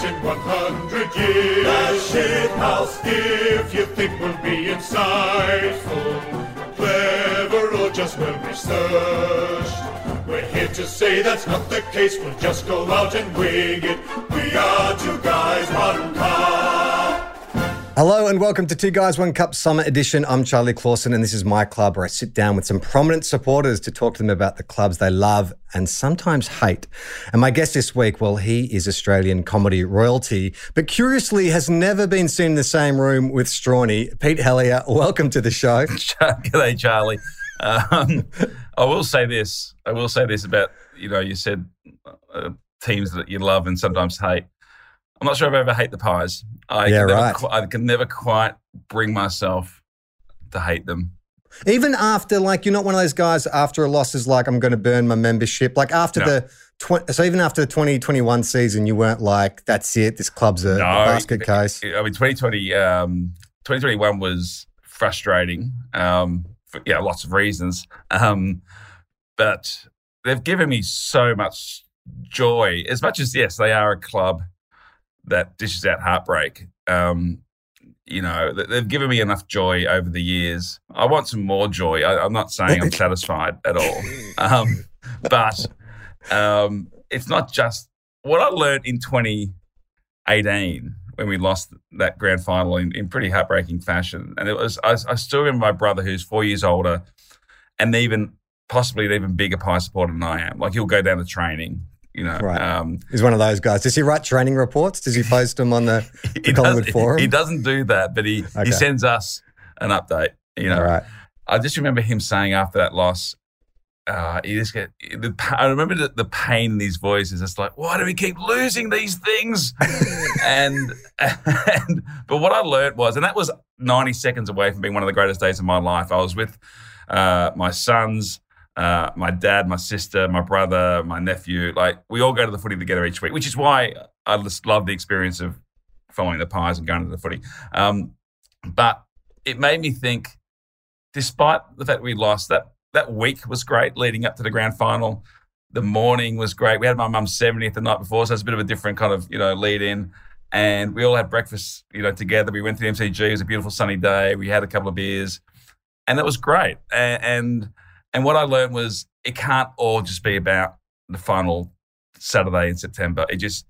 In 100 years, the shit house. If you think we'll be insightful, clever, or just well researched, we're here to say that's not the case. We'll just go out and wing it. We are two guys, one cup. Hello and welcome to Two Guys, One Cup Summer Edition. I'm Charlie Clausen, and this is my club, where I sit down with some prominent supporters to talk to them about the clubs they love and sometimes hate. And my guest this week, well, he is Australian comedy royalty, but curiously has never been seen in the same room with Strawny. Pete Hellier, welcome to the show. G'day, Charlie. I will say this about, you said teams that you love and sometimes hate. I'm not sure I've ever hate the Pies. I can never quite bring myself to hate them. Even after, you're not one of those guys after a loss is I'm going to burn my membership. So even after the 2021 season, you weren't that's it, this club's a basket case. I mean, 2021 was frustrating for lots of reasons. But they've given me so much joy. As much as, yes, they are a club that dishes out heartbreak, they've given me enough joy over the years. I want some more joy. I'm not saying I'm satisfied at all. But it's not just what I learned in 2018 when we lost that grand final in pretty heartbreaking fashion. And it was, I still remember my brother, who's 4 years older and possibly an even bigger Pie supporter than I am. He'll go down to training. Right. He's one of those guys. Does he write training reports? Does he post them on the Collingwood forum? He doesn't do that, but he sends us an update. Right. I just remember him saying after that loss, I remember the pain in his voice. Is just why do we keep losing these things? But what I learned was, and that was 90 seconds away from being one of the greatest days of my life. I was with my sons, my dad, my sister, my brother, my nephew. We all go to the footy together each week, which is why I just love the experience of following the Pies and going to the footy. But it made me think, despite the fact we lost, that week was great leading up to the grand final. The morning was great. We had my mum's 70th the night before, so it's a bit of a different kind of, lead in. And we all had breakfast, together. We went to the MCG. It was a beautiful sunny day. We had a couple of beers, and that was great. And what I learned was it can't all just be about the final Saturday in September. It just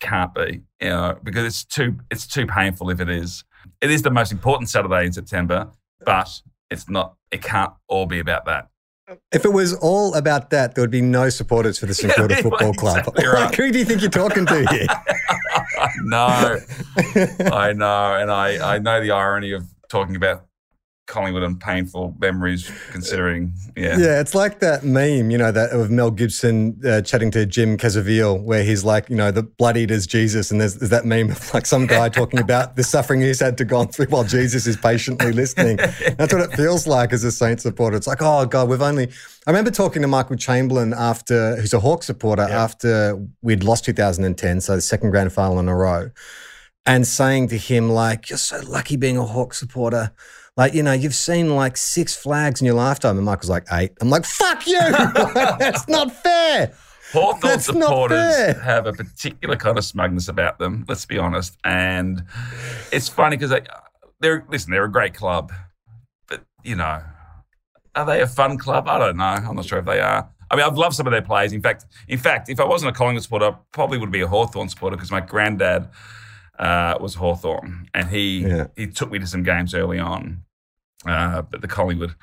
can't be, because it's too painful if it is. It is the most important Saturday in September, but it can't all be about that. If it was all about that, there would be no supporters for the St. Kilda Football Club. Exactly right. Who do you think you're talking to here? I know. And I know the irony of talking about Collingwood and painful memories, considering, yeah, it's like that meme, that of Mel Gibson chatting to Jim Caviezel, where he's the bloodied as Jesus, and there's that meme of some guy talking about the suffering he's had to go through while Jesus is patiently listening. That's what it feels like as a Saints supporter. It's oh God, I remember talking to Michael Chamberlain who's a Hawks supporter, after we'd lost 2010, so the second grand final in a row, and saying to him you're so lucky being a Hawks supporter. You've seen 6 flags in your lifetime. And Michael's 8. I'm fuck you! That's not fair. Hawthorn supporters have a particular kind of smugness about them, let's be honest. And it's funny because they're a great club. But, are they a fun club? I don't know. I'm not sure if they are. I mean, I've loved some of their plays. In fact, if I wasn't a Collingwood supporter, I probably would be a Hawthorn supporter because my granddad was Hawthorn, and he took me to some games early on, but the Collingwood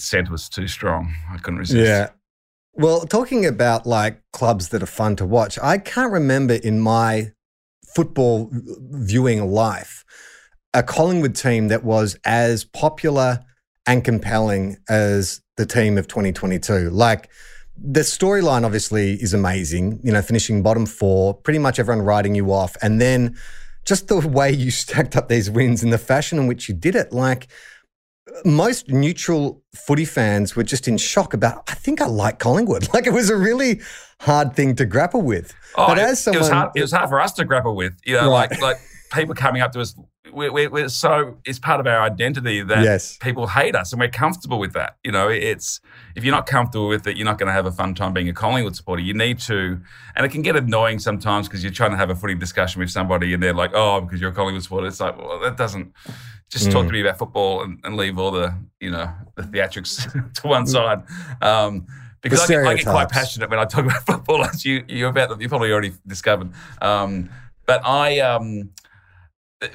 scent was too strong. I couldn't resist. Yeah, well, talking about clubs that are fun to watch, I can't remember in my football viewing life a Collingwood team that was as popular and compelling as the team of 2022. Like, the storyline obviously is amazing, you know, finishing bottom four, pretty much everyone writing you off. And then just the way you stacked up these wins and the fashion in which you did it, like, most neutral footy fans were just in shock about, I think I like Collingwood. Like, it was a really hard thing to grapple with. Oh, but as someone, it was hard for us to grapple with, you know, right. like people coming up to us. We're so, it's part of our identity that yes. people hate us, and we're comfortable with that. You know, it's, if you're not comfortable with it, you're not going to have a fun time being a Collingwood supporter. You need to, and it can get annoying sometimes because you're trying to have a footy discussion with somebody and they're like, oh, because you're a Collingwood supporter. It's like, well, that doesn't, just talk to me about football and leave all the, you know, the theatrics to one side. Because I get quite passionate when I talk about football, as you probably already discovered. But it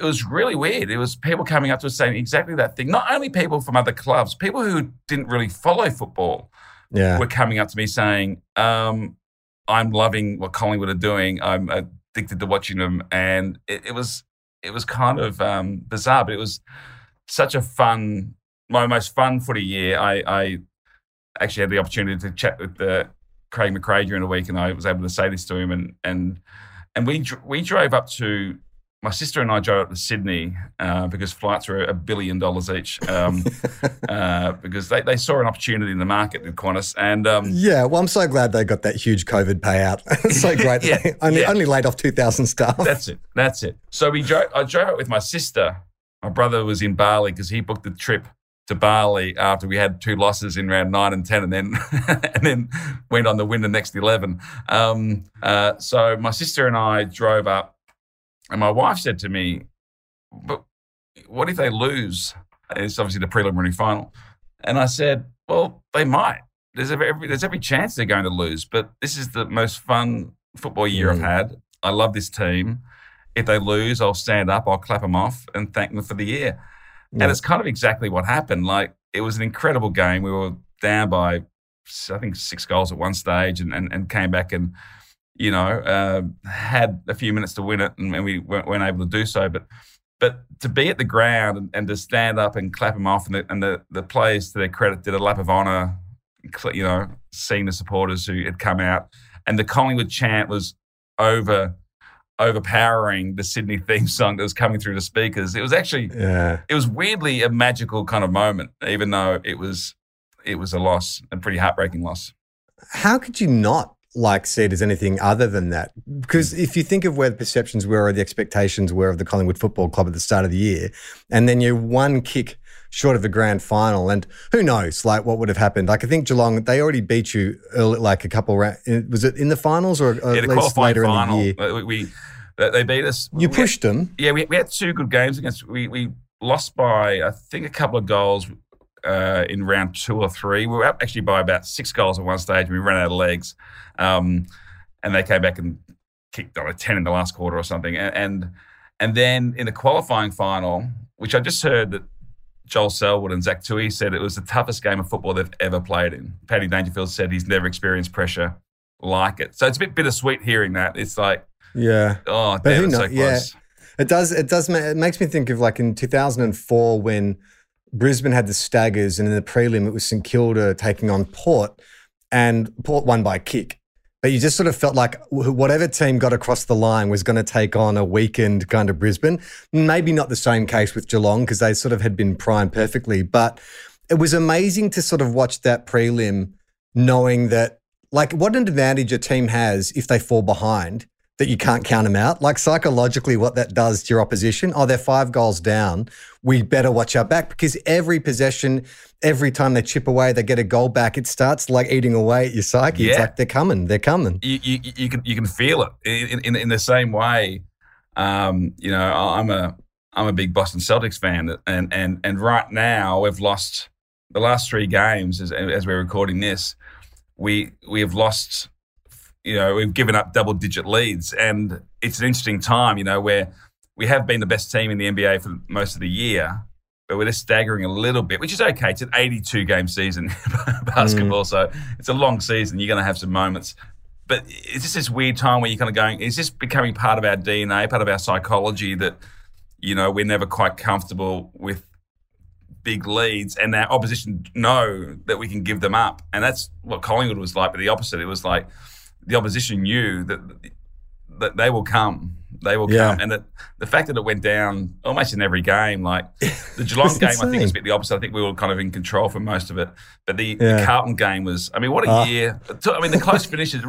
was really weird. It was people coming up to us saying exactly that thing. Not only people from other clubs, people who didn't really follow football were coming up to me saying, I'm loving what Collingwood are doing. I'm addicted to watching them. And it was kind of bizarre, but it was such a fun, my most fun footy year. I actually had the opportunity to chat with Craig McRae during the week, and I was able to say this to him. And we drove up to, my sister and I drove up to Sydney because flights were $1 billion each because they saw an opportunity in the market with Qantas. And I'm so glad they got that huge COVID payout. It's so great. Only laid off 2,000 staff. That's it. So I drove up with my sister. My brother was in Bali because he booked the trip to Bali after we had two losses in round 9 and 10, and then went on to win the next 11. So my sister and I drove up. And my wife said to me, but what if they lose? It's obviously the preliminary final. And I said, well, they might. There's every chance they're going to lose, but this is the most fun football year I've had. I love this team. If they lose, I'll stand up, I'll clap them off and thank them for the year. Yeah. And it's kind of exactly what happened. Like, it was an incredible game. We were down by, I think, 6 goals at one stage and came back and, you know, had a few minutes to win it, and we weren't able to do so. But to be at the ground and to stand up and clap them off, and the players, to their credit, did a lap of honour, you know, seeing the supporters who had come out. And the Collingwood chant was overpowering the Sydney theme song that was coming through the speakers. It was actually it was weirdly a magical kind of moment, even though it was a loss, a pretty heartbreaking loss. How could you not see it as anything other than that? Because if you think of where the perceptions were or the expectations were of the Collingwood Football Club at the start of the year, and then you're one kick short of a grand final, and who knows, like, what would have happened. Like, I think Geelong, they already beat you early, like a couple round. Was it in the finals or at least later final, in the year? They beat us. You pushed them. Yeah, we had 2 good games against, we lost by, I think, a couple of goals in round 2 or 3. We were up actually by about 6 goals at one stage, and we ran out of legs. And they came back and kicked on a 10 in the last quarter or something. And then in the qualifying final, which I just heard that Joel Selwood and Zach Tui said it was the toughest game of football they've ever played in. Paddy Dangerfield said he's never experienced pressure like it. So it's a bit bittersweet hearing that. It's like, damn, it's so close. Yeah. It makes me think of, like, in 2004 when Brisbane had the Staggers, and in the prelim it was St. Kilda taking on Port, and Port won by a kick. But you just sort of felt like whatever team got across the line was going to take on a weakened kind of Brisbane. Maybe not the same case with Geelong, because they sort of had been primed perfectly, but it was amazing to sort of watch that prelim knowing that, like, what an advantage a team has if they fall behind, that you can't count them out. Like, psychologically, what that does to your opposition, they're 5 goals down, we better watch our back, because every possession, every time they chip away, they get a goal back, it starts, like, eating away at your psyche. Yeah. It's like, they're coming. You can feel it in the same way. You know, I'm a big Boston Celtics fan, and right now we've lost the last 3 games as we're recording this. We have lost. You know, we've given up double-digit leads, and it's an interesting time, you know, where we have been the best team in the NBA for most of the year, but we're just staggering a little bit, which is okay. It's an 82-game season basketball, so it's a long season. You're going to have some moments. But it's just this weird time where you're kind of going, is this becoming part of our DNA, part of our psychology, that, you know, we're never quite comfortable with big leads, and our opposition know that we can give them up. And that's what Collingwood was like, but the opposite. It was like the opposition knew that they will come. They will come. And the fact that it went down almost in every game, like the Geelong game, insane. I think was a bit the opposite. I think we were kind of in control for most of it. But the Carlton game was, I mean, what a year. I mean, the close finishes,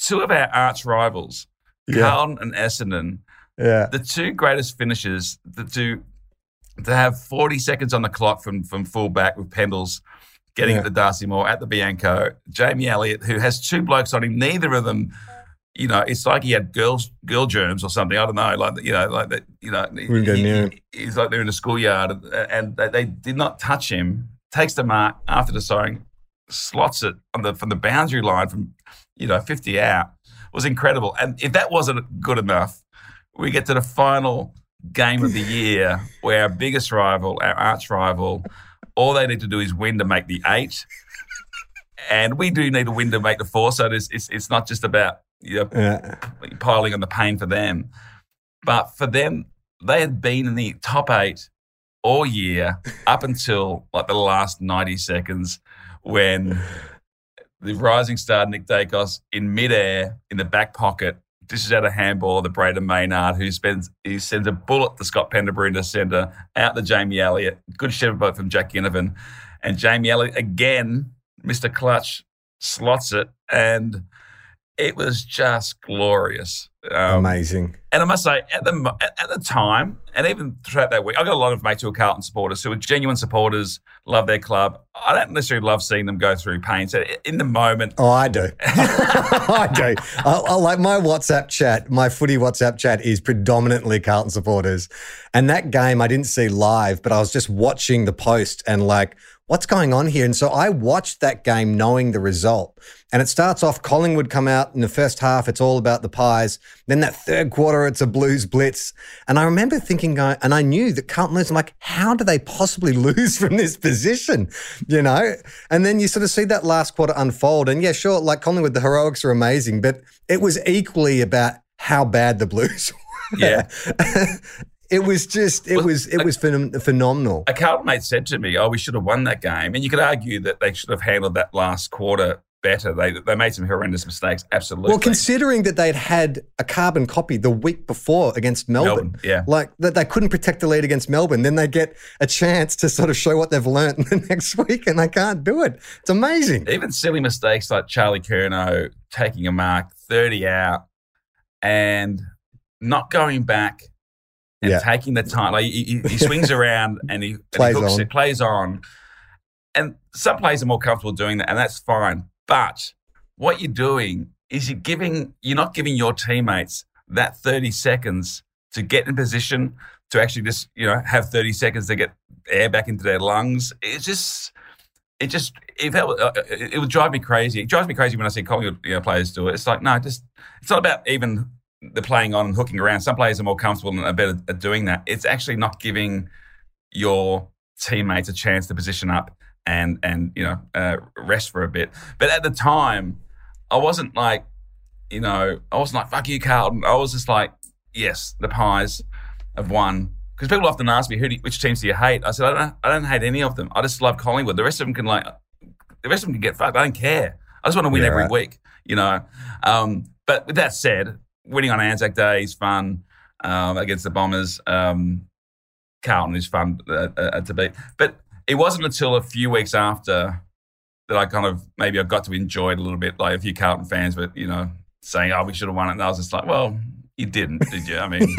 two of our arch rivals, Carlton and Essendon, the two greatest finishers, to have 40 seconds on the clock from fullback with Pendles, getting at the Darcy Moore, at the Bianco, Jamie Elliott, who has two blokes on him, neither of them. You know, it's like he had girl germs or something. I don't know. He's like they're in a schoolyard, and they did not touch him. Takes the mark after the siren, slots it from the boundary line from 50 out. It was incredible. And if that wasn't good enough, we get to the final game of the year where our biggest rival, our arch rival, all they need to do is win to make the 8, and we do need a win to make the 4. So it's not just about piling on the pain for them. But for them, they had been in the top 8 all year up until like the last 90 seconds when the rising star Nick Daicos in midair in the back pocket dishes out a handball to Braden Maynard, who sends a bullet to Scott Pendlebury into centre, out to Jamie Elliott, good shepherd boat from Jack Ginnivan, and Jamie Elliott again, Mr. Clutch, slots it, and it was just glorious. Amazing. And I must say, at the time, and even throughout that week, I got a lot of mates who are Carlton supporters who are genuine supporters, love their club. I don't necessarily love seeing them go through pain. So in the moment... Oh, I do. I do. My WhatsApp chat, my footy WhatsApp chat is predominantly Carlton supporters. And that game I didn't see live, but I was just watching the post and what's going on here? And so I watched that game knowing the result. And it starts off, Collingwood come out in the first half, it's all about the Pies. Then that third quarter, it's a Blues blitz. And I remember thinking, and I knew that Carlton lose. I'm like, how do they possibly lose from this position? And then you sort of see that last quarter unfold. And yeah, sure, like Collingwood, the heroics are amazing, but it was equally about how bad the Blues were. Yeah. It was phenomenal. A Carlton mate said to me, we should have won that game. And you could argue that they should have handled that last quarter better. They made some horrendous mistakes, absolutely. Well, considering that they'd had a carbon copy the week before against Melbourne. Yeah. That they couldn't protect the lead against Melbourne. Then they get a chance to sort of show what they've learnt in the next week and they can't do it. It's amazing. Even silly mistakes like Charlie Curnow taking a mark, 30 out, and not going back. And taking the time, he swings around and he plays on. And some players are more comfortable doing that, and that's fine. But what you're doing is you're not giving your teammates that 30 seconds to get in position to actually just have 30 seconds to get air back into their lungs. It would drive me crazy. It drives me crazy when I see Collingwood players do it. It's like it's not about even. They're playing on and hooking around. Some players are more comfortable and are better at doing that. It's actually not giving your teammates a chance to position up and rest for a bit. But at the time, I wasn't fuck you, Carlton. I was just like, yes, the Pies have won. Because people often ask me, which teams do you hate? I said, I don't hate any of them. I just love Collingwood. The rest of them can get fucked. I don't care. I just want to win every week, But with that said, winning on Anzac Day is fun against the Bombers. Carlton is fun to beat. But it wasn't until a few weeks after that I kind of maybe I got to enjoy it a little bit. Like a few Carlton fans were, saying, we should have won it. And I was just like, well, you didn't, did you? I mean,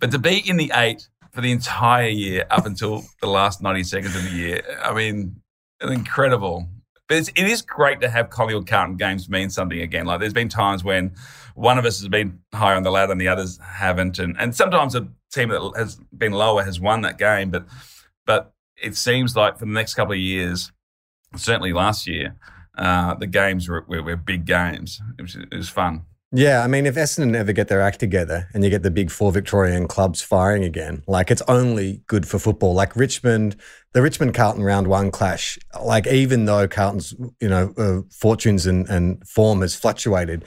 but to be in the 8 for the entire year up until the last 90 seconds of the year, I mean, incredible. But it is great to have Collingwood Carlton games mean something again. Like there's been times when one of us has been higher on the ladder and the others haven't, and sometimes a team that has been lower has won that game. But it seems like for the next couple of years, certainly last year, the games were big games. It was fun. Yeah, I mean, if Essendon ever get their act together and you get the big 4 Victorian clubs firing again, it's only good for football. The Richmond-Carlton round one clash, even though Carlton's, fortunes and form has fluctuated,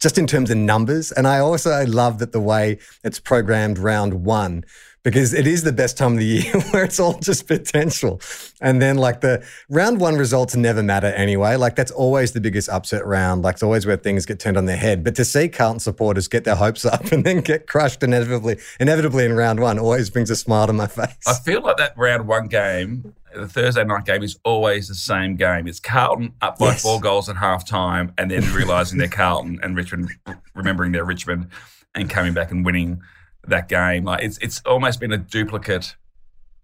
just in terms of numbers. And I also love that the way it's programmed round one because it is the best time of the year where it's all just potential. And then like the round one results never matter anyway. Like that's always the biggest upset round. Like it's always where things get turned on their head. But to see Carlton supporters get their hopes up and then get crushed inevitably in round one always brings a smile to my face. I feel like that round one game, the Thursday night game, is always the same game. It's Carlton up by 4 goals at halftime and then realising they're Carlton and Richmond, remembering they're Richmond and coming back and winning that game. Like it's almost been a duplicate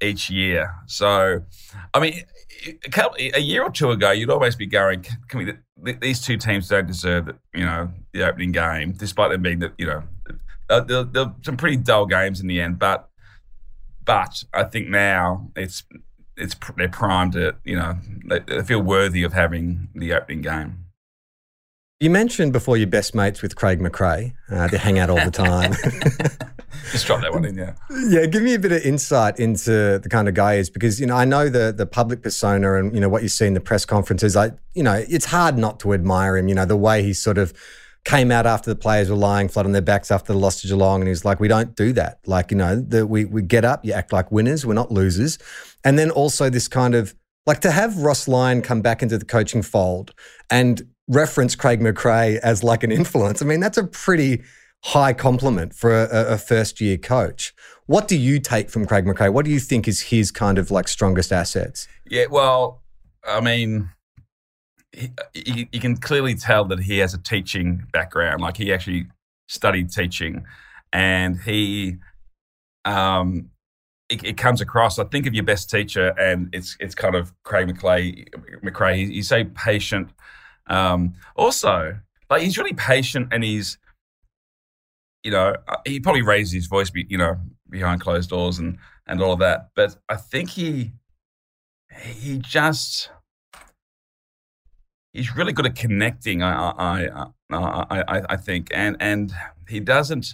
each year. So, I mean, a year or two ago, you'd almost be going, these two teams don't deserve the opening game, despite them being, they're some pretty dull games in the end. But I think now they're primed to, they feel worthy of having the opening game. You mentioned before you're best mates with Craig McRae. They hang out all the time. Just drop that one in, yeah. Yeah, give me a bit of insight into the kind of guy he is, because, I know the public persona and, what you see in the press conferences. It's hard not to admire him, the way he sort of came out after the players were lying flat on their backs after the loss to Geelong, and he's like, we don't do that. Like, we get up, you act like winners, we're not losers. And then also this kind of, like to have Ross Lyon come back into the coaching fold and reference Craig McRae as like an influence. I mean, that's a pretty high compliment for a first-year coach. What do you take from Craig McRae? What do you think is his kind of like strongest assets? Yeah, well, I mean, you can clearly tell that he has a teaching background. Like he actually studied teaching, and he it comes across. I think of your best teacher, and it's kind of Craig McRae. He's so patient. Also, like he's really patient, and he's, he probably raised his voice, behind closed doors and all of that. But I think he's really good at connecting. I think, and he doesn't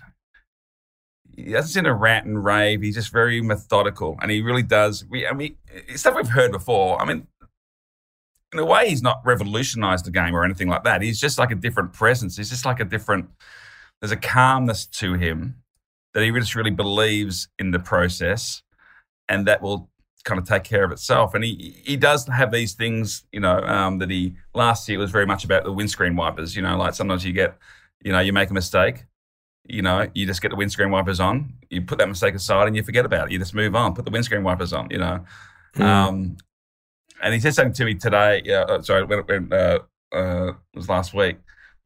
seem to rant and rave. He's just very methodical, and he really does. Stuff we've heard before. I mean, in a way, he's not revolutionised the game or anything like that. He's just like a different presence. He's just like a different. There's a calmness to him that he just really believes in the process, and that will kind of take care of itself. And he does have these things, that he last year was very much about the windscreen wipers. Like sometimes you get, you make a mistake, you just get the windscreen wipers on, you put that mistake aside, and you forget about it. You just move on. Put the windscreen wipers on. And he said something to me today. It was last week,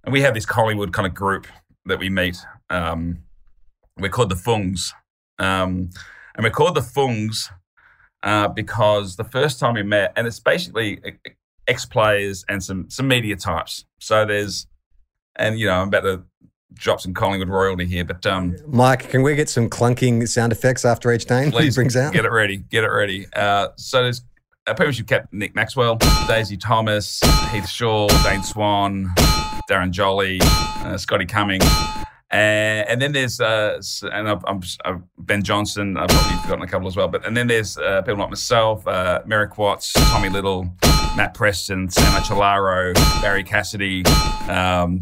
and we have this Collingwood kind of group that we meet. We're called the Fungs, and we're called the Fungs because the first time we met, and it's basically ex-players and some media types. So there's, I'm about to drop some Collingwood royalty here, but Mike, can we get some clunking sound effects after each name? Please, brings out. Get it ready. So there's. Premiership captain Nick Maxwell, Daisy Thomas, Heath Shaw, Dane Swan, Darren Jolly, Scotty Cumming, and then there's Ben Johnson. I've probably forgotten a couple as well. But and then there's people like myself, Merrick Watts, Tommy Little, Matt Preston, Sam Achalaro, Barry Cassidy,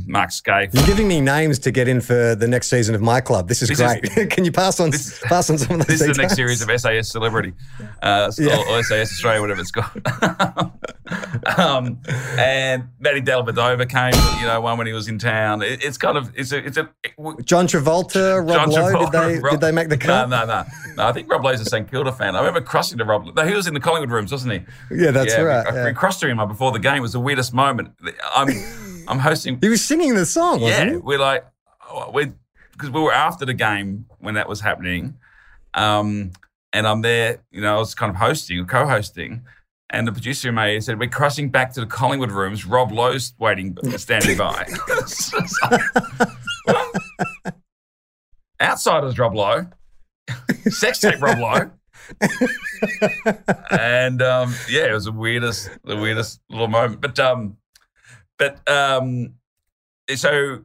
Mark Scaife. You're giving me names to get in for the next season of my club. This is great. Can you pass on some of those? This is the next series of SAS Celebrity, or SAS Australia, whatever it's called. And Matty Dellavedova came, one when he was in town. John Travolta, Rob Lowe. Did they make the cut? No. I think Rob Lowe's a St. Kilda fan. I remember crossing to Rob. He was in the Collingwood rooms, wasn't he? Yeah, that's right. We crossed to him before the game. It was the weirdest moment. I'm hosting. He was singing the song, wasn't he? Yeah, because we were after the game when that was happening, and I'm there. I was kind of hosting or co-hosting, and the producer said, "We're crossing back to the Collingwood rooms. Rob Lowe's standing by." Outsiders, Rob Lowe. Sex tape, Rob Lowe. And it was the weirdest little moment. But so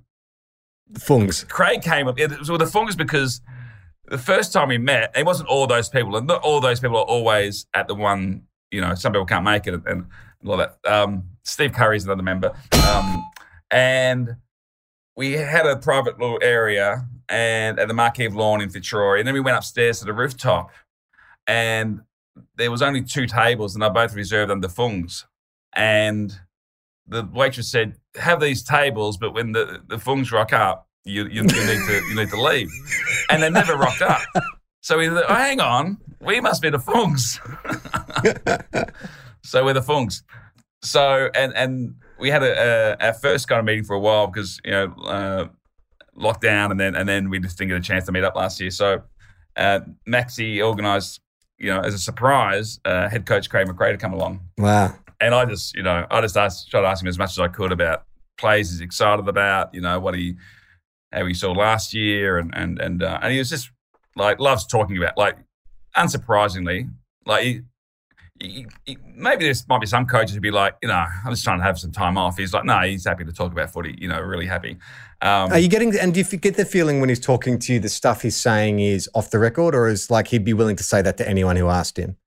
Fungs. Craig came up. It was with the Fungs because the first time we met, it wasn't all those people, and not all those people are always at the one. Some people can't make it, and all that. Steve Curry's another member, and. we had a private little area and at the Marquee of Lawn in Fitzroy, and then we went upstairs to the rooftop, and there was only two tables, and they both reserved under fungs. And the waitress said, "Have these tables, but when the fungs rock up, you need to leave." And they never rocked up. So we thought, "Oh, hang on, we must be the fungs." So we're the fungs. So and we had our first kind of meeting for a while because lockdown, and then we just didn't get a chance to meet up last year. So Maxie organised, as a surprise, head coach Craig McRae to come along. Wow. And I just, tried to ask him as much as I could about plays he's excited about, how he saw last year, and he was just like loves talking about, like, unsurprisingly, like he maybe there might be some coaches who'd be like, I'm just trying to have some time off. He's like, no, he's happy to talk about footy, really happy. Are you getting? And do you get the feeling when he's talking to you, the stuff he's saying is off the record, or is like he'd be willing to say that to anyone who asked him?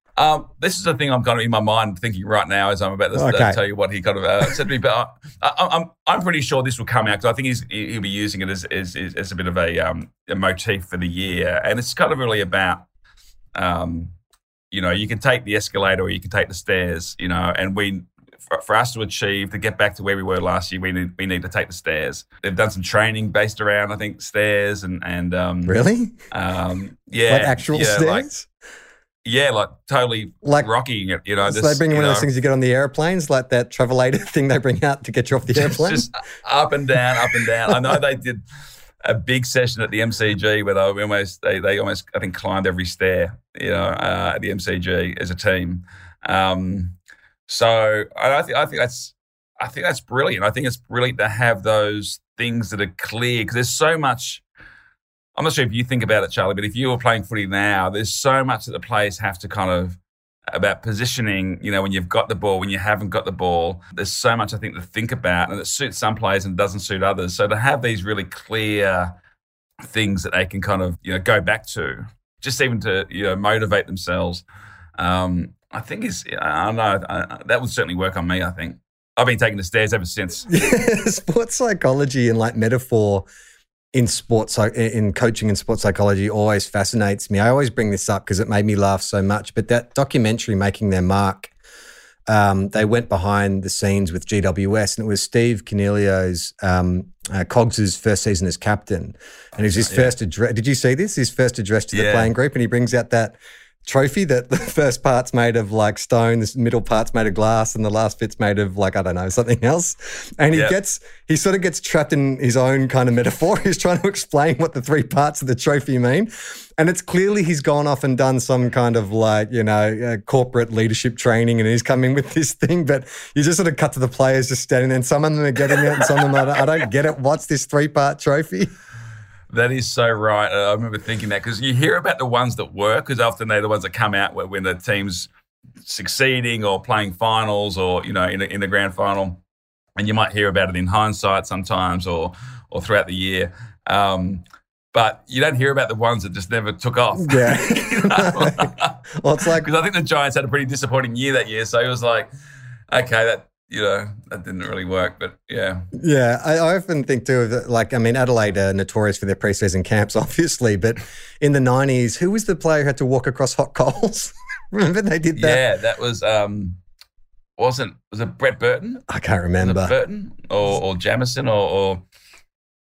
This is the thing I'm kind of in my mind thinking right now as I'm about to tell you what he kind of said to me. But I'm pretty sure this will come out because I think he'll be using it as a bit of a motif for the year. And it's kind of really about, you can take the escalator or you can take the stairs, and for us to get back to where we were last year, we need to take the stairs. They've done some training based around, I think, stairs and really? Yeah. Like actual stairs? Yeah, like totally like rocking it, So just, they bring one of those things you get on the airplanes, like that travelator thing they bring out to get you off the airplane. Just up and down, up and down. I know they did a big session at the MCG where they almost I think climbed every stair, at the MCG as a team. So I think that's brilliant. I think it's brilliant to have those things that are clear because there's so much. I'm not sure if you think about it, Charlie, but if you were playing footy now, there's so much that the players have to kind of about positioning, when you've got the ball, when you haven't got the ball. There's so much, I think, to think about, and it suits some players and doesn't suit others. So to have these really clear things that they can kind of, go back to, just even to, motivate themselves, I think is, I don't know, that would certainly work on me, I think. I've been taking the stairs ever since. Sports psychology and like metaphor in coaching and sports psychology always fascinates me. I always bring this up because it made me laugh so much. But that documentary, Making Their Mark, they went behind the scenes with GWS, and it was Steve Coniglio's, Cogs's first season as captain. And it was his first address. Did you see this? His first address to the playing group, and he brings out that trophy that the first part's made of like stone, the middle part's made of glass, and the last bit's made of like, I don't know, something else. And he sort of gets trapped in his own kind of metaphor. He's trying to explain what the three parts of the trophy mean. And it's clearly he's gone off and done some kind of like, corporate leadership training, and he's coming with this thing. But you just sort of cut to the players just standing there, and some of them are getting it and some of them are, I don't get it. What's this three-part trophy? That is so right. I remember thinking that because you hear about the ones that work because often they're the ones that come out when the team's succeeding or playing finals or, in the grand final. And you might hear about it in hindsight sometimes or throughout the year. But you don't hear about the ones that just never took off. Yeah. Well, it's like... Because I think the Giants had a pretty disappointing year that year. So it was like, okay, that... that didn't really work, but yeah. Yeah, I often think too, Adelaide are notorious for their preseason camps, obviously, but in the 90s, who was the player who had to walk across hot coals? Remember they did that? Yeah, that was, was it Brett Burton? I can't remember. Was it Burton or Jamison or...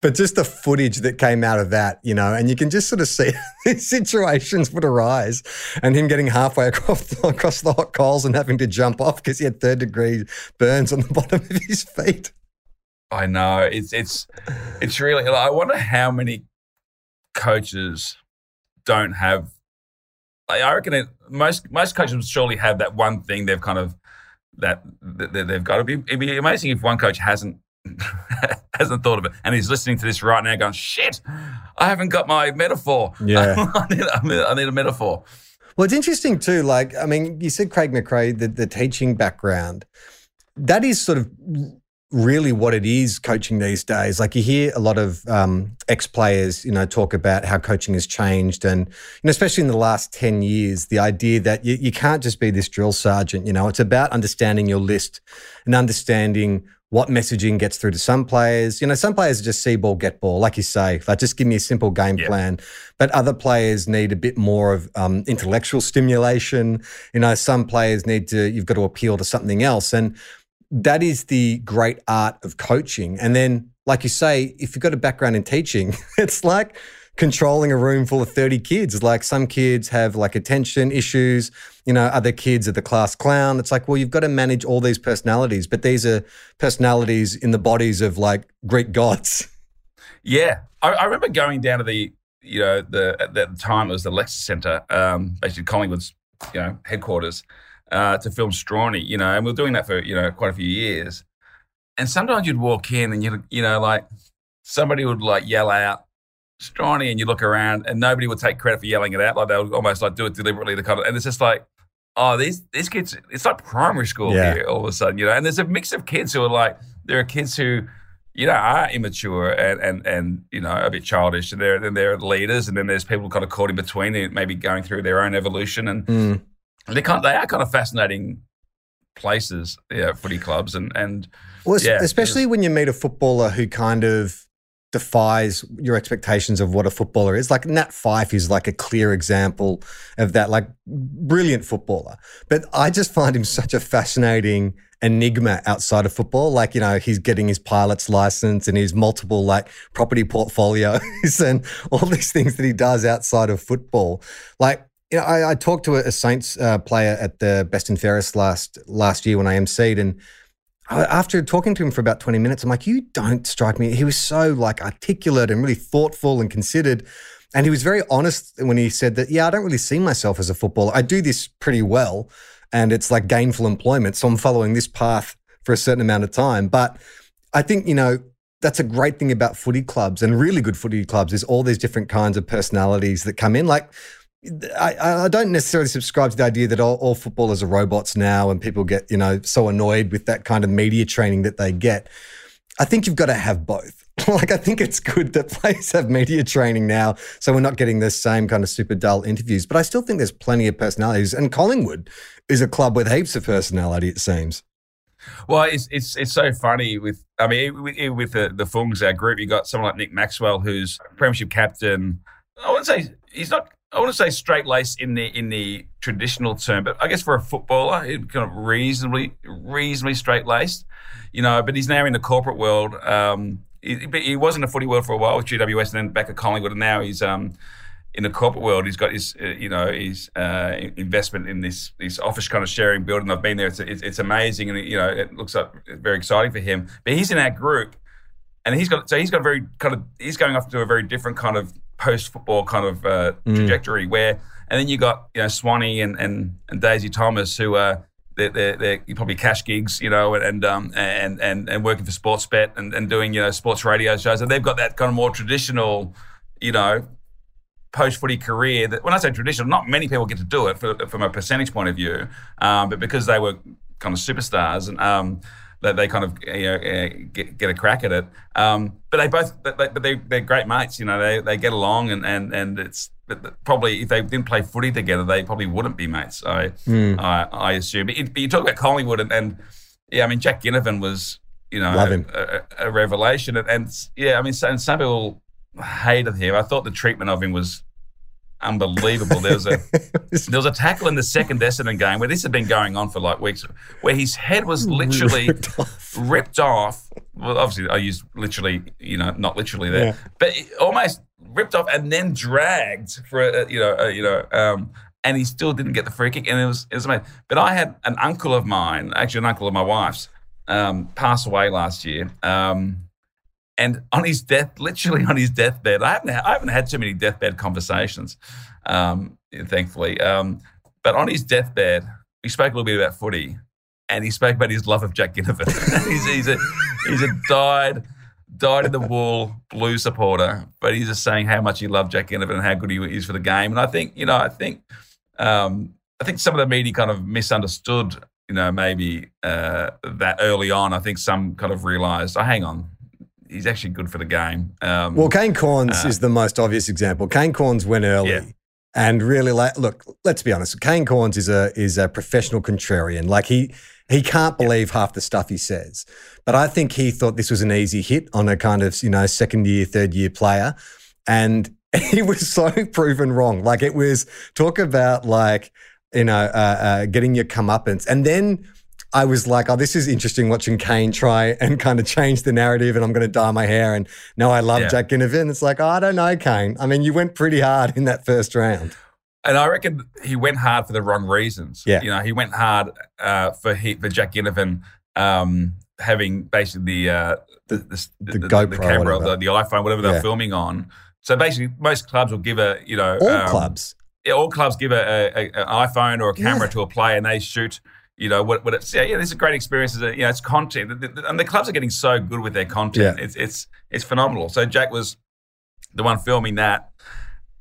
But just the footage that came out of that, and you can just sort of see these situations would arise and him getting halfway across the hot coals and having to jump off because he had third-degree burns on the bottom of his feet. I know. It's really – I wonder how many coaches don't have – I reckon most coaches surely have that one thing they've kind of – that they've got. It'd be amazing if one coach hasn't thought of it, and he's listening to this right now going, shit, I haven't got my metaphor. Yeah. I need a metaphor. Well, it's interesting too, you said Craig McRae, the teaching background, that is sort of really what it is, coaching these days. Like you hear a lot of ex-players, talk about how coaching has changed and, especially in the last 10 years, the idea that you can't just be this drill sergeant, it's about understanding your list and understanding what messaging gets through to some players. You know, some players just see ball, get ball, like you say. Like, just give me a simple game plan. But other players need a bit more of intellectual stimulation. You know, some players need to, you've got to appeal to something else. And that is the great art of coaching. And then, like you say, if you've got a background in teaching, it's like controlling a room full of 30 kids. Like, some kids have like attention issues, you know, other kids are the class clown. It's like, well, you've got to manage all these personalities, but these are personalities in the bodies of like Greek gods. Yeah. I remember going down to the, you know, the at that time it was the Lexus Centre, basically Collingwood's, you know, headquarters, to film Strawny, you know, and we were doing that for, you know, quite a few years. And sometimes you'd walk in and, you know, like somebody would like yell out, Strawny, and you look around and nobody would take credit for yelling it out. Like, they would almost like do it deliberately. The kind of, and it's just like, oh, these kids, it's like primary school here all of a sudden, you know. And there's a mix of kids who are like, there are kids who, you know, are immature and you know, a bit childish. And they're leaders. And then there's people kind of caught in between and maybe going through their own evolution. And they are kind of fascinating places, footy clubs. And especially when you meet a footballer who kind of defies your expectations of what a footballer is. Like, Nat Fyfe is like a clear example of that, like, brilliant footballer. But I just find him such a fascinating enigma outside of football. Like, you know, he's getting his pilot's license and his multiple like property portfolios and all these things that he does outside of football. Like, you know, I talked to a Saints player at the Best and Fairest last year when I MC'd, and after talking to him for about 20 minutes, I'm like, you don't strike me. He was so like articulate and really thoughtful and considered. And he was very honest when he said that, I don't really see myself as a footballer. I do this pretty well and it's like gainful employment. So I'm following this path for a certain amount of time. But I think, you know, that's a great thing about footy clubs and really good footy clubs is all these different kinds of personalities that come in. Like, I don't necessarily subscribe to the idea that all footballers are robots now and people get, you know, so annoyed with that kind of media training that they get. I think you've got to have both. Like, I think it's good that players have media training now, so we're not getting the same kind of super dull interviews. But I still think there's plenty of personalities, and Collingwood is a club with heaps of personality, it seems. Well, it's so funny with, I mean, with the Fungs, our group, you got someone like Nick Maxwell, who's premiership captain. I wouldn't say he's not... I want to say straight-laced in the traditional term, but I guess for a footballer, he's kind of reasonably straight-laced, you know. But he's now in the corporate world. He was in the footy world for a while with GWS, and then back at Collingwood, and now he's in the corporate world. He's got his, investment in this office kind of sharing building. I've been there; it's amazing, and it, you know, it looks like very exciting for him. But he's in our group, and he's got very kind of, he's going off to a very different kind of post-football kind of trajectory where, and then you got, you know, Swanee and Daisy Thomas who are they're probably cash gigs, you know, and working for Sportsbet and doing, you know, sports radio shows, and they've got that kind of more traditional, you know, post-footy career that, when I say traditional, not many people get to do it from a percentage point of view, but because they were kind of superstars and that they kind of, you know, get a crack at it, but they both, they're great mates. You know, they get along, and it's probably, if they didn't play footy together, they probably wouldn't be mates. I assume. But you talk about Collingwood, and yeah, I mean, Jack Ginnivan was, you know, a revelation, and yeah, I mean, and some people hated him. I thought the treatment of him was unbelievable. There was a tackle in the second Essendon game where this had been going on for like weeks, where his head was literally ripped off. Well, obviously I used literally, you know, not literally there, but almost ripped off and then dragged for and he still didn't get the free kick, and it was amazing. But I had an uncle of mine, actually an uncle of my wife's, pass away last year. And on his death, literally on his deathbed, I haven't had too many deathbed conversations, thankfully. But on his deathbed, we spoke a little bit about footy, and he spoke about his love of Jack Ginnivan. he's a dyed-in-the-wool blue supporter, but he's just saying how much he loved Jack Ginnivan and how good he is for the game. And I think, you know, I think some of the media kind of misunderstood, you know, maybe that early on. I think some kind of realised, oh, hang on, he's actually good for the game. Well, Kane Corns is the most obvious example. Kane Corns went early, and really, like, look, let's be honest. Kane Corns is a professional contrarian. Like, he He can't believe half the stuff he says. But I think he thought this was an easy hit on a kind of, you know, second year, third year player. And he was so proven wrong. Like, it was talk about, like, you know, getting your comeuppance. And then I was like, oh, this is interesting watching Kane try and kind of change the narrative, and I'm going to dye my hair. And now I love Jack Ginnivan. It's like, oh, I don't know, Kane. I mean, you went pretty hard in that first round. And I reckon he went hard for the wrong reasons. Yeah. You know, he went hard for Jack Ginnivan having basically the GoPro, the camera, or the iPhone, whatever they're filming on. So basically most clubs will give a, you know. All clubs. Yeah, all clubs give an iPhone or a camera to a player, and they shoot, you know, what it's, this is a great experience. You know, it's content. And the clubs are getting so good with their content. Yeah. It's phenomenal. So Jack was the one filming that.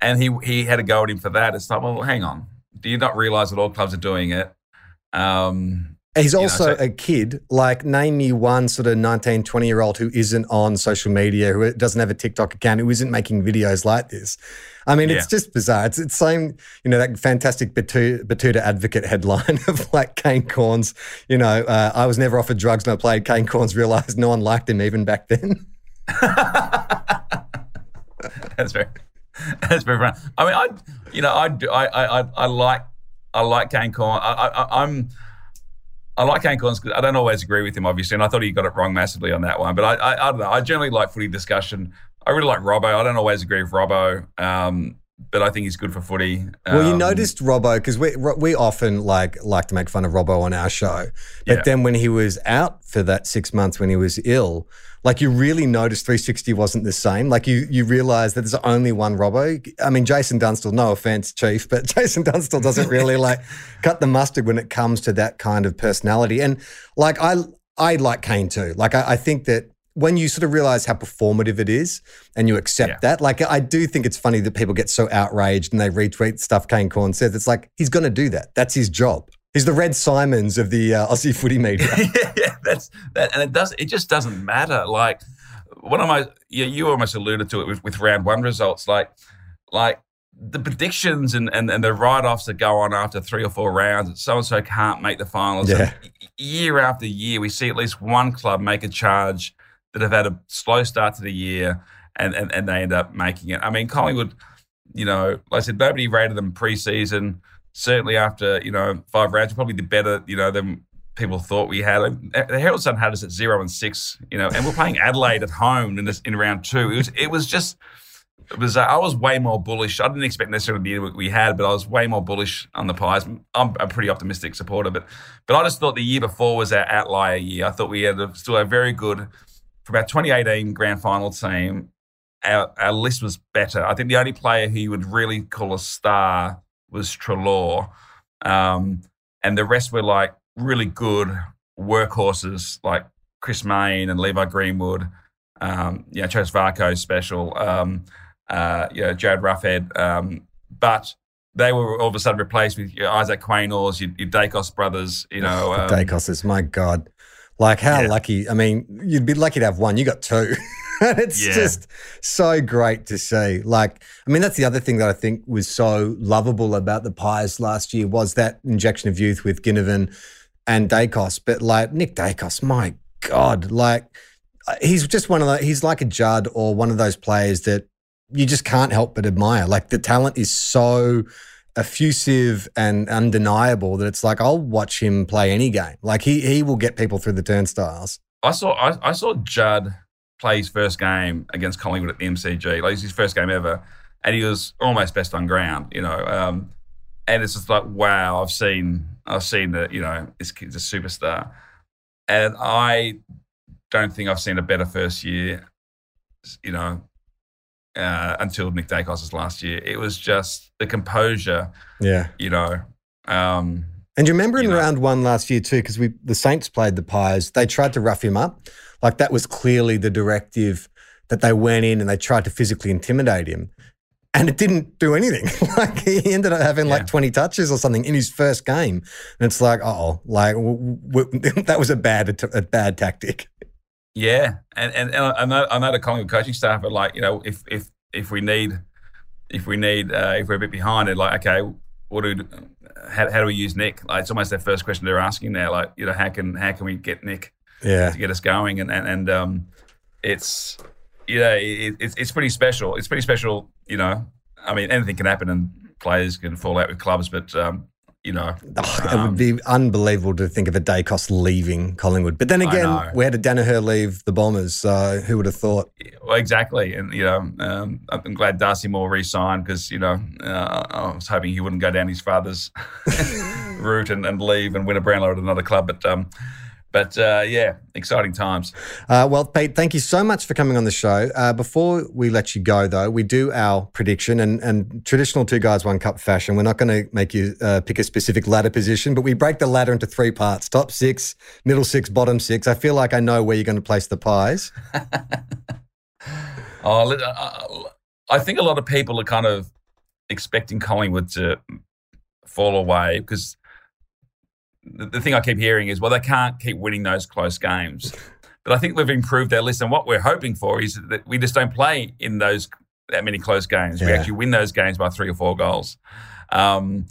And he had a go at him for that. It's like, well, hang on. Do you not realise that all clubs are doing it? He's also a kid. Like, name me one sort of 19, 20-year-old who isn't on social media, who doesn't have a TikTok account, who isn't making videos like this. I mean, it's just bizarre. It's same, you know, that fantastic Batuta Advocate headline of, like, Kane Corns, you know, I was never offered drugs and I played. Kane Corns realised no one liked him even back then. That's very fun. I mean, I like Kane Corns. I like Kane Corns because I don't always agree with him, obviously, and I thought he got it wrong massively on that one. But I don't know. I generally like footy discussion. I really like Robbo. I don't always agree with Robbo, but I think he's good for footy. Well, you noticed Robbo because we often like to make fun of Robbo on our show, but then when he was out for that 6 months when he was ill. Like, you really noticed 360 wasn't the same. Like, you realise that there's only one Robbo. I mean, Jason Dunstall, no offence, Chief, but Jason Dunstall doesn't really, like, cut the mustard when it comes to that kind of personality. And, like, I like Kane too. Like, I think that when you sort of realise how performative it is and you accept that, like, I do think it's funny that people get so outraged and they retweet stuff Kane Corn says. It's like, he's going to do that. That's his job. He's the Red Simons of the Aussie footy media. And it just doesn't matter. Like, one of my, you almost alluded to it with round one results. Like the predictions and the write-offs that go on after three or four rounds, so-and-so can't make the finals. Yeah. Year after year, we see at least one club make a charge that have had a slow start to the year and they end up making it. I mean, Collingwood, you know, like I said, nobody rated them pre-season. Certainly after, you know, five rounds, probably the better, you know, than people thought we had. The Herald Sun had us at 0-6, you know, and we're playing Adelaide at home in round two. It was just bizarre. I was way more bullish. I didn't expect necessarily the year we had, but I was way more bullish on the Pies. I'm a pretty optimistic supporter, but I just thought the year before was our outlier year. I thought we had still a very good, from our 2018 grand final team, our list was better. I think the only player who you would really call a star was Treloar, and the rest were like really good workhorses like Chris Mayne and Levi Greenwood, you know, Chase Varco's special, you know, Jared Roughhead, but they were all of a sudden replaced with Isaac Quaynors, your Daicos brothers, you know. Daicos, my God. Like, how lucky. I mean, you'd be lucky to have one. You got two. It's just so great to see. Like, I mean, that's the other thing that I think was so lovable about the Pies last year was that injection of youth with Ginnivan and Daicos. But, like, Nick Daicos, my God, like, he's just he's like a Judd or one of those players that you just can't help but admire. Like, the talent is so effusive and undeniable that it's like, I'll watch him play any game. Like, he will get people through the turnstiles. I saw Judd play his first game against Collingwood at the MCG. Like, it's his first game ever, and he was almost best on ground, you know. And it's just like, wow, I've seen that, you know, this kid's a superstar. And I don't think I've seen a better first year, you know, until Nick Daicos' last year. It was just the composure, you know. And do you remember in round one last year too, because the Saints played the Pies, they tried to rough him up. Like, that was clearly the directive, that they went in and they tried to physically intimidate him. And it didn't do anything. Like, he ended up having like 20 touches or something in his first game. And it's like, that was a bad tactic. Yeah. And I know the Collingwood coaching staff are like, you know, if we're a bit behind, it, like, okay, what do we, how do we use Nick? Like, it's almost their first question they're asking now. Like, you know, how can we get Nick to get us going? And it's, you know, it's pretty special. It's pretty special. You know, I mean, anything can happen, and players can fall out with clubs, but. You know, it would be unbelievable to think of a Daicos leaving Collingwood. But then again, we had a Danaher leave the Bombers, so who would have thought? Well, exactly. And, you know, I'm glad Darcy Moore re-signed because, you know, I was hoping he wouldn't go down his father's route and leave and win a Brownlow at another club. But yeah, exciting times. Well, Pete, thank you so much for coming on the show. Before we let you go, though, we do our prediction and traditional Two Guys, One Cup fashion. We're not going to make you pick a specific ladder position, but we break the ladder into three parts: top six, middle six, bottom six. I feel like I know where you're going to place the Pies. I think a lot of people are kind of expecting Collingwood to fall away because the thing I keep hearing is, well, they can't keep winning those close games. But I think we've improved our list, and what we're hoping for is that we just don't play in those that many close games. Yeah. We actually win those games by 3 or 4 goals. I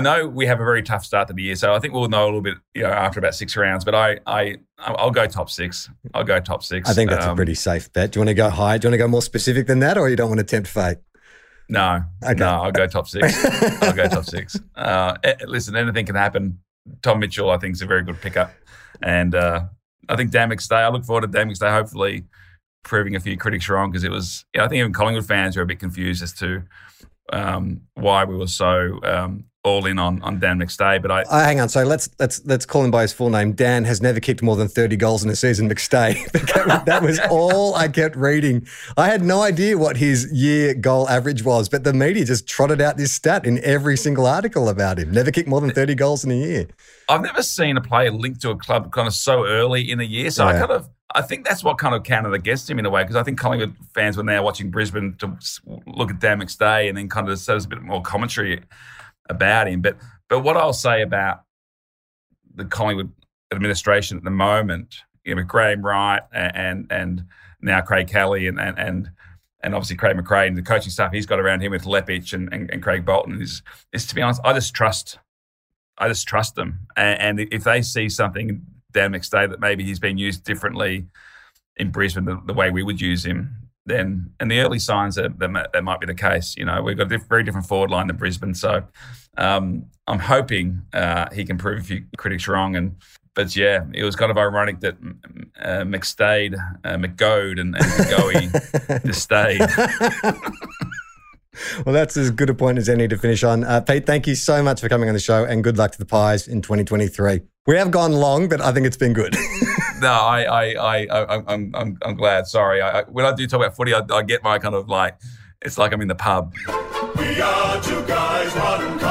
know we have a very tough start to the year, so I think we'll know a little bit, you know, after about 6 rounds. But I'll go top 6. I'll go top 6. I think that's a pretty safe bet. Do you want to go high? Do you want to go more specific than that, or you don't want to tempt fate? No. Okay. No, I'll go top 6. I'll go top 6. Listen, anything can happen. Tom Mitchell, I think, is a very good pickup. And I think Dan McStay, I look forward to Dan McStay hopefully proving a few critics wrong because it was, you know, I think even Collingwood fans were a bit confused as to why we were so all in on Dan McStay. But hang on, so let's call him by his full name. Dan has never kicked more than 30 goals in a season, McStay. That was all I kept reading. I had no idea what his year goal average was, but the media just trotted out this stat in every single article about him. Never kicked more than 30 goals in a year. I've never seen a player linked to a club kind of so early in a year. So yeah. I think that's what kind of counted against him in a way, because I think Collingwood fans were now watching Brisbane to look at Dan McStay and then kind of so there's a bit more commentary about him. But what I'll say about the Collingwood administration at the moment, you know, with Graham Wright and now Craig Kelly and obviously Craig McRae and the coaching staff he's got around him with Lepich and Craig Bolton is to be honest, I just trust them. And if they see something Dan McStay that maybe he's been used differently in Brisbane the way we would use him, then and the early signs that might be the case. You know, we've got a very different forward line than Brisbane, so I'm hoping he can prove a few critics wrong. But yeah, it was kind of ironic that McStayed, McGode, and McGoey just stayed. Well, that's as good a point as any to finish on. Pete, thank you so much for coming on the show, and good luck to the Pies in 2023. We have gone long, but I think it's been good. No, I'm glad. Sorry, when I do talk about footy, I get my kind of like, it's like I'm in the pub. We are two guys, one cup.